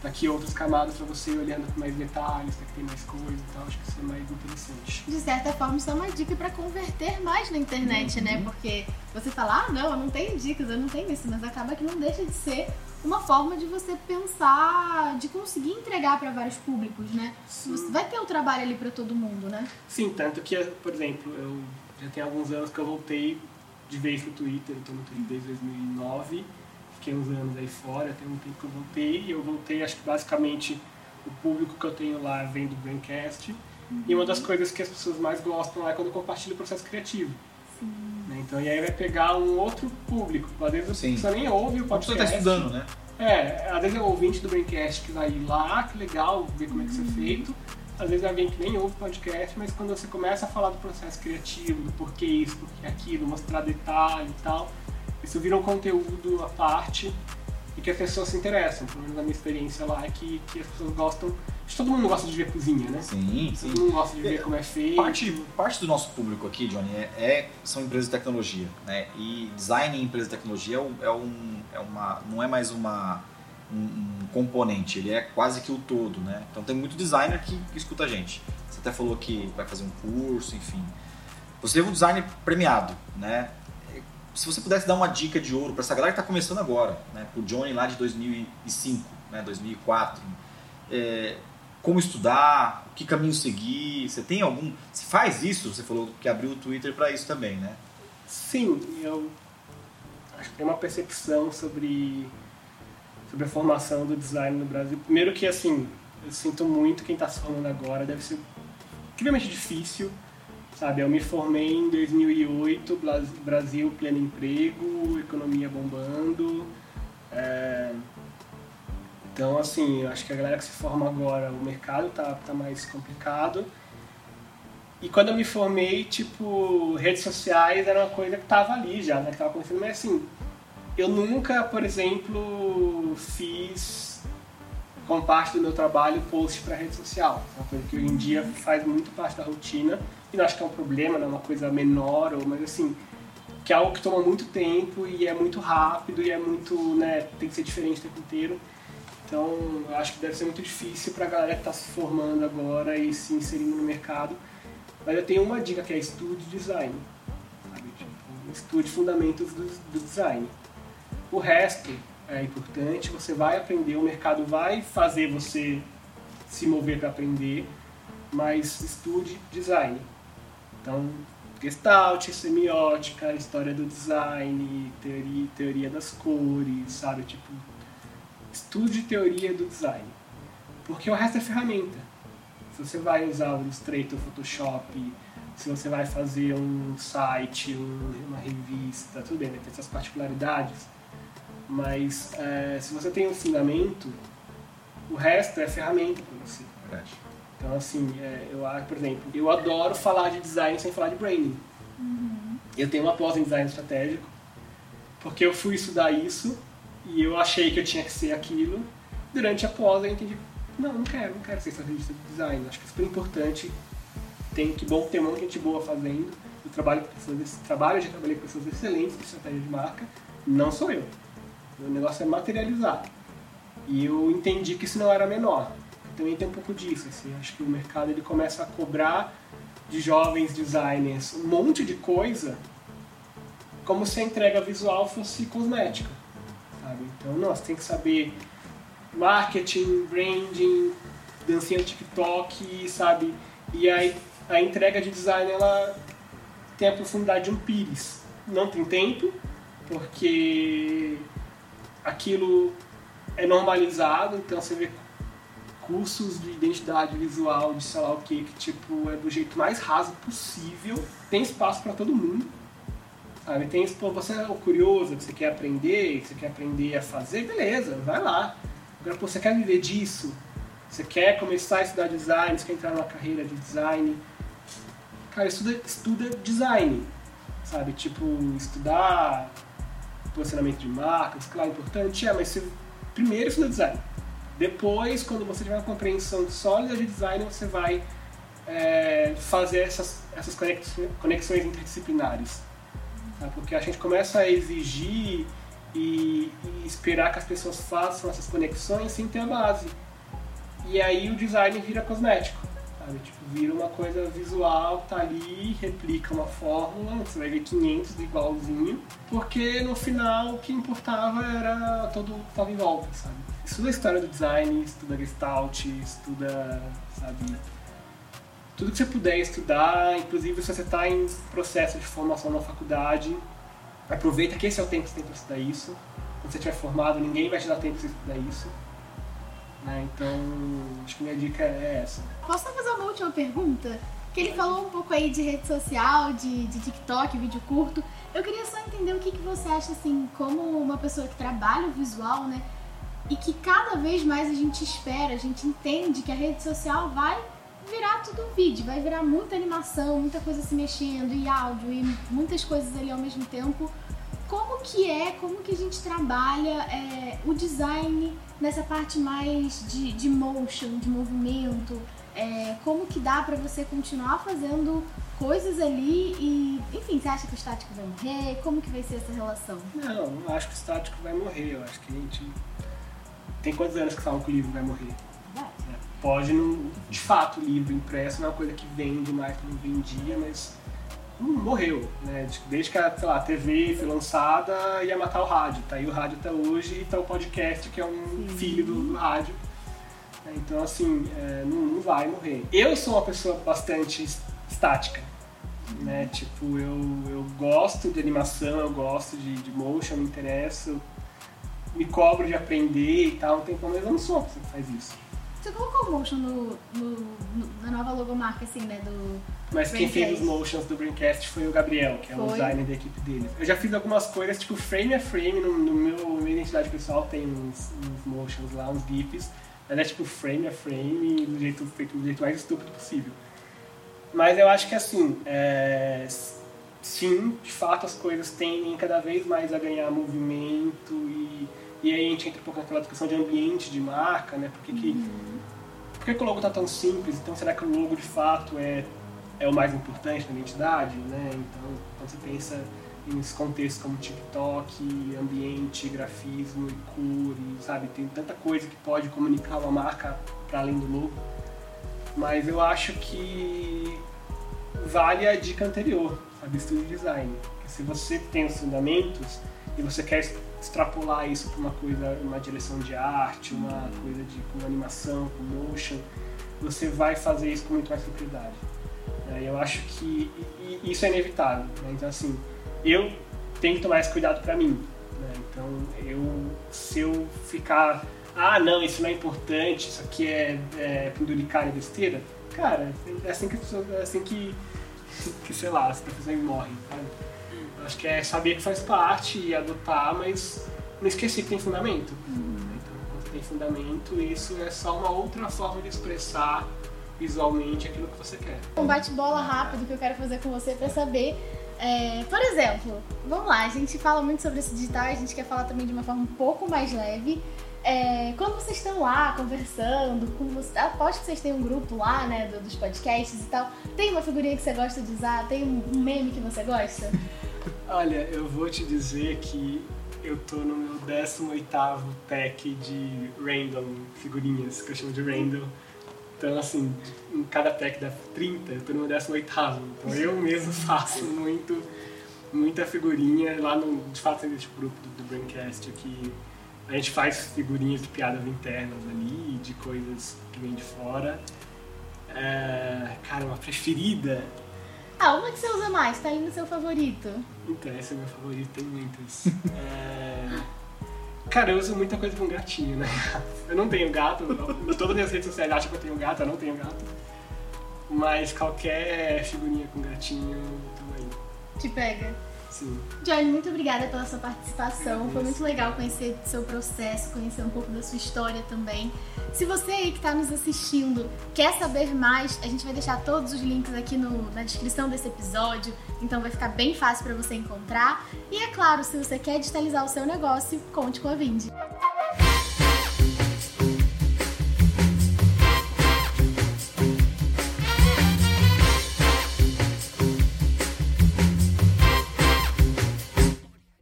Tá aqui outras camadas pra você ir olhando com mais detalhes, tá, que tem mais coisa e tal. Acho que isso é mais interessante. De certa forma, isso é uma dica pra converter mais na internet, uhum. né? Porque você fala, ah, não, eu não tenho dicas, eu não tenho isso, mas acaba que não deixa de ser uma forma de você pensar, de conseguir entregar para vários públicos, né? Sim. Você vai ter um trabalho ali para todo mundo, né? Sim, tanto que, por exemplo, eu já tenho alguns anos que eu voltei de vez no Twitter, eu tô no Twitter desde dois mil e nove, fiquei uns anos aí fora, tem um tempo que eu voltei, e eu voltei, acho que basicamente o público que eu tenho lá vem do Braincast, uhum. e uma das coisas que as pessoas mais gostam lá é quando eu compartilho o processo criativo. Sim. Então, e aí vai pegar um outro público. Às vezes você Sim. nem ouve o podcast. Você tá estudando, né? É, às vezes é o ouvinte do Braincast que vai ir lá, que legal, ver como é que isso é feito. Às vezes é alguém que nem ouve o podcast, mas quando você começa a falar do processo criativo, do porquê isso, porquê aquilo, mostrar detalhe e tal, isso vira um conteúdo à parte e que as pessoas se interessam. Pelo menos na minha experiência lá é que, que as pessoas gostam. Todo mundo gosta de ver cozinha, né? Sim, sim. Todo mundo gosta de ver é, como é feito. Parte, parte do nosso público aqui, Johnny, é, é, são empresas de tecnologia, né? E design em empresas de tecnologia é um, é um, é uma, não é mais uma, um, um componente, ele é quase que o todo, né? Então tem muito designer que, que escuta a gente. Você até falou que vai fazer um curso, enfim. Você teve um designer premiado, né? Se você pudesse dar uma dica de ouro para essa galera que está começando agora, né? Pro Johnny lá de dois mil e cinco, né? dois mil e quatro, é... Como estudar, que caminho seguir, você tem algum... Você faz isso? Você falou que abriu o Twitter para isso também, né? Sim, eu acho que tem uma percepção sobre, sobre a formação do design no Brasil. Primeiro que, assim, eu sinto muito quem está se formando agora, deve ser incrivelmente difícil, sabe? Eu me formei em dois mil e oito, Brasil pleno emprego, economia bombando... É... Então, assim, eu acho que a galera que se forma agora, o mercado tá, tá mais complicado. E quando eu me formei, tipo, redes sociais era uma coisa que tava ali já, né? Que tava começando, mas assim, eu nunca, por exemplo, fiz, como parte do meu trabalho, post pra rede social. É uma coisa que hoje em dia faz muito parte da rotina. E não acho que é um problema, não é uma coisa menor, ou, mas assim... Que é algo que toma muito tempo e é muito rápido e é muito, né? Tem que ser diferente o tempo inteiro. Então, eu acho que deve ser muito difícil para a galera que está se formando agora e se inserindo no mercado. Mas eu tenho uma dica, que é estude design. Sabe? Tipo, estude fundamentos do, do design. O resto é importante, você vai aprender, o mercado vai fazer você se mover para aprender, mas estude design. Então, gestalt, semiótica, história do design, teoria, teoria das cores, sabe? Tipo, estude teoria do design, porque o resto é ferramenta. Se você vai usar o Illustrator, o Photoshop, se você vai fazer um site, uma revista, tudo bem, né? Tem essas particularidades, mas é, se você tem um fundamento, o resto é ferramenta para você. Verdade. Então, assim, é, eu, por exemplo, eu adoro falar de design sem falar de branding. Uhum. Eu tenho uma pós em design estratégico, porque eu fui estudar isso e eu achei que eu tinha que ser aquilo. Durante a pós, eu entendi, não, não quero, não quero ser estrategista de design. Acho que é super importante, tem que bom ter um monte de gente boa fazendo. Eu trabalho com pessoas, trabalho, já trabalhei com pessoas excelentes de estratégia de marca, não sou eu. O negócio é materializar. E eu entendi que isso não era menor. Também tem um pouco disso, assim, acho que o mercado ele começa a cobrar de jovens designers um monte de coisa como se a entrega visual fosse cosmética, sabe? Então, não, você tem que saber marketing, branding, dancinha do TikTok, sabe? E aí a entrega de design ela tem a profundidade de um pires. Não tem tempo, porque aquilo é normalizado, então você vê cursos de identidade visual, de sei lá o que, que tipo, é do jeito mais raso possível, tem espaço para todo mundo, sabe? Tem, pô, você é curioso, que você quer aprender, que você quer aprender a fazer, beleza, vai lá. Agora, pô, você quer viver disso? Você quer começar a estudar design, você quer entrar numa carreira de design? Cara, estuda, estuda design, sabe? Tipo, estudar posicionamento de marcas, claro, é importante, é, mas você primeiro estuda design. Depois, quando você tiver uma compreensão sólida de design, você vai é, fazer essas, essas conexões interdisciplinares. Tá? Porque a gente começa a exigir e, e esperar que as pessoas façam essas conexões sem ter a base. E aí o design vira cosmético. Sabe? Tipo, vira uma coisa visual, tá ali, replica uma fórmula, você vai ver quinhentos de igualzinho. Porque no final o que importava era todo o que estava em volta, sabe? Estuda a história do design, estuda gestalt, estuda, sabe, tudo que você puder estudar, inclusive se você está em processo de formação na faculdade, aproveita que esse é o tempo que você tem para estudar isso. Quando você estiver formado, ninguém vai te dar tempo para estudar isso. Né? Então, acho que minha dica é essa. Posso fazer uma última pergunta? Que ele falou um pouco aí de rede social, de, de TikTok, vídeo curto. Eu queria só entender o que, que você acha, assim, como uma pessoa que trabalha o visual, né? E que cada vez mais a gente espera, a gente entende que a rede social vai virar tudo um vídeo, vai virar muita animação, muita coisa se mexendo, e áudio, e muitas coisas ali ao mesmo tempo. Como que é, como que a gente trabalha é, o design nessa parte mais de, de motion, de movimento? É, como que dá pra você continuar fazendo coisas ali e, enfim, você acha que o estático vai morrer? Como que vai ser essa relação? Não, não acho que o estático vai morrer, eu acho que a gente... Tem quantos anos que falam que o livro vai morrer? Verdade. É, pode, não, de fato, o livro impresso não é uma coisa que vende mais que não vendia, mas hum, morreu, né? Desde que a, sei lá, a T V foi lançada, ia matar o rádio, tá aí o rádio até hoje e tá o podcast, que é um Sim. filho do, do rádio. Então, assim, é, não, não vai morrer. Eu sou uma pessoa bastante estática, né? Tipo, eu, eu gosto de animação, eu gosto de, de motion, me interesso, me cobro de aprender e tal, não tem problema, mas eu não sou uma pessoa que faz isso. Você colocou o motion no, no, no, na nova logomarca, assim, né? Do Mas quem fez os motions do Braincast foi o Gabriel, que é foi. o designer da equipe dele. Eu já fiz algumas coisas, tipo, frame a frame, no, no meu, minha identidade pessoal tem uns, uns motions lá, uns gifs. Ela é tipo frame a frame, do jeito, feito do jeito mais estúpido possível. Mas eu acho que assim, é... sim, de fato as coisas tendem cada vez mais a ganhar movimento e, e aí a gente entra um pouco naquela discussão de ambiente de marca, né? Por que, que... Uhum. Por que, que o logo tá tão simples? Então será que o logo de fato é, é o mais importante na identidade, né? Então, quando você pensa em contextos como TikTok, ambiente, grafismo e cores, sabe? Tem tanta coisa que pode comunicar uma marca para além do logo. Mas eu acho que vale a dica anterior, sabe? Estudo de design. Porque se você tem os fundamentos e você quer extrapolar isso para uma coisa, uma direção de arte, uma coisa de com animação, com motion, você vai fazer isso com muito mais propriedade. Eu acho que isso é inevitável, né? Então assim, eu tenho que tomar esse cuidado para mim, né? Então eu, se eu ficar, ah não, isso não é importante, isso aqui é, é penduricária e besteira, cara, é assim que, é assim que, que sei lá, as pessoas morrem, sabe? Eu acho que é saber que faz parte e adotar, mas não esquecer que tem fundamento. Né? Então quando tem fundamento, isso é só uma outra forma de expressar visualmente aquilo que você quer. Um bate-bola rápido que eu quero fazer com você para saber, é, por exemplo, vamos lá, a gente fala muito sobre esse digital, a gente quer falar também de uma forma um pouco mais leve. É, quando vocês estão lá conversando, com você, aposto que vocês têm um grupo lá, né, do, dos podcasts e tal, tem uma figurinha que você gosta de usar? Tem um meme que você gosta? Olha, eu vou te dizer que eu tô no meu décimo oitavo pack de random figurinhas, que eu chamo de random. Então, assim, em cada pack dá trinta, eu tô no décimo oitavo, então eu mesmo faço muito, muita figurinha. Lá, no, de fato, tem esse grupo do, do Braincast, que a gente faz figurinhas de piadas internas ali, de coisas que vêm de fora. É, cara, uma preferida... Ah, uma que você usa mais, tá aí no seu favorito. Então, esse é meu favorito, tem muitas. É... Cara, eu uso muita coisa com gatinho, né? Eu não tenho gato, não. Todas as minhas redes sociais acham que eu tenho gato, eu não tenho gato. Mas qualquer figurinha com gatinho, tamo aí. Te pega? Sim. Johnny, muito obrigada pela sua participação. Foi muito legal conhecer o seu processo, conhecer um pouco da sua história também. Se você aí que tá nos assistindo quer saber mais, a gente vai deixar todos os links aqui no, na descrição desse episódio, então vai ficar bem fácil para você encontrar. E é claro, se você quer digitalizar o seu negócio, conte com a Vindi.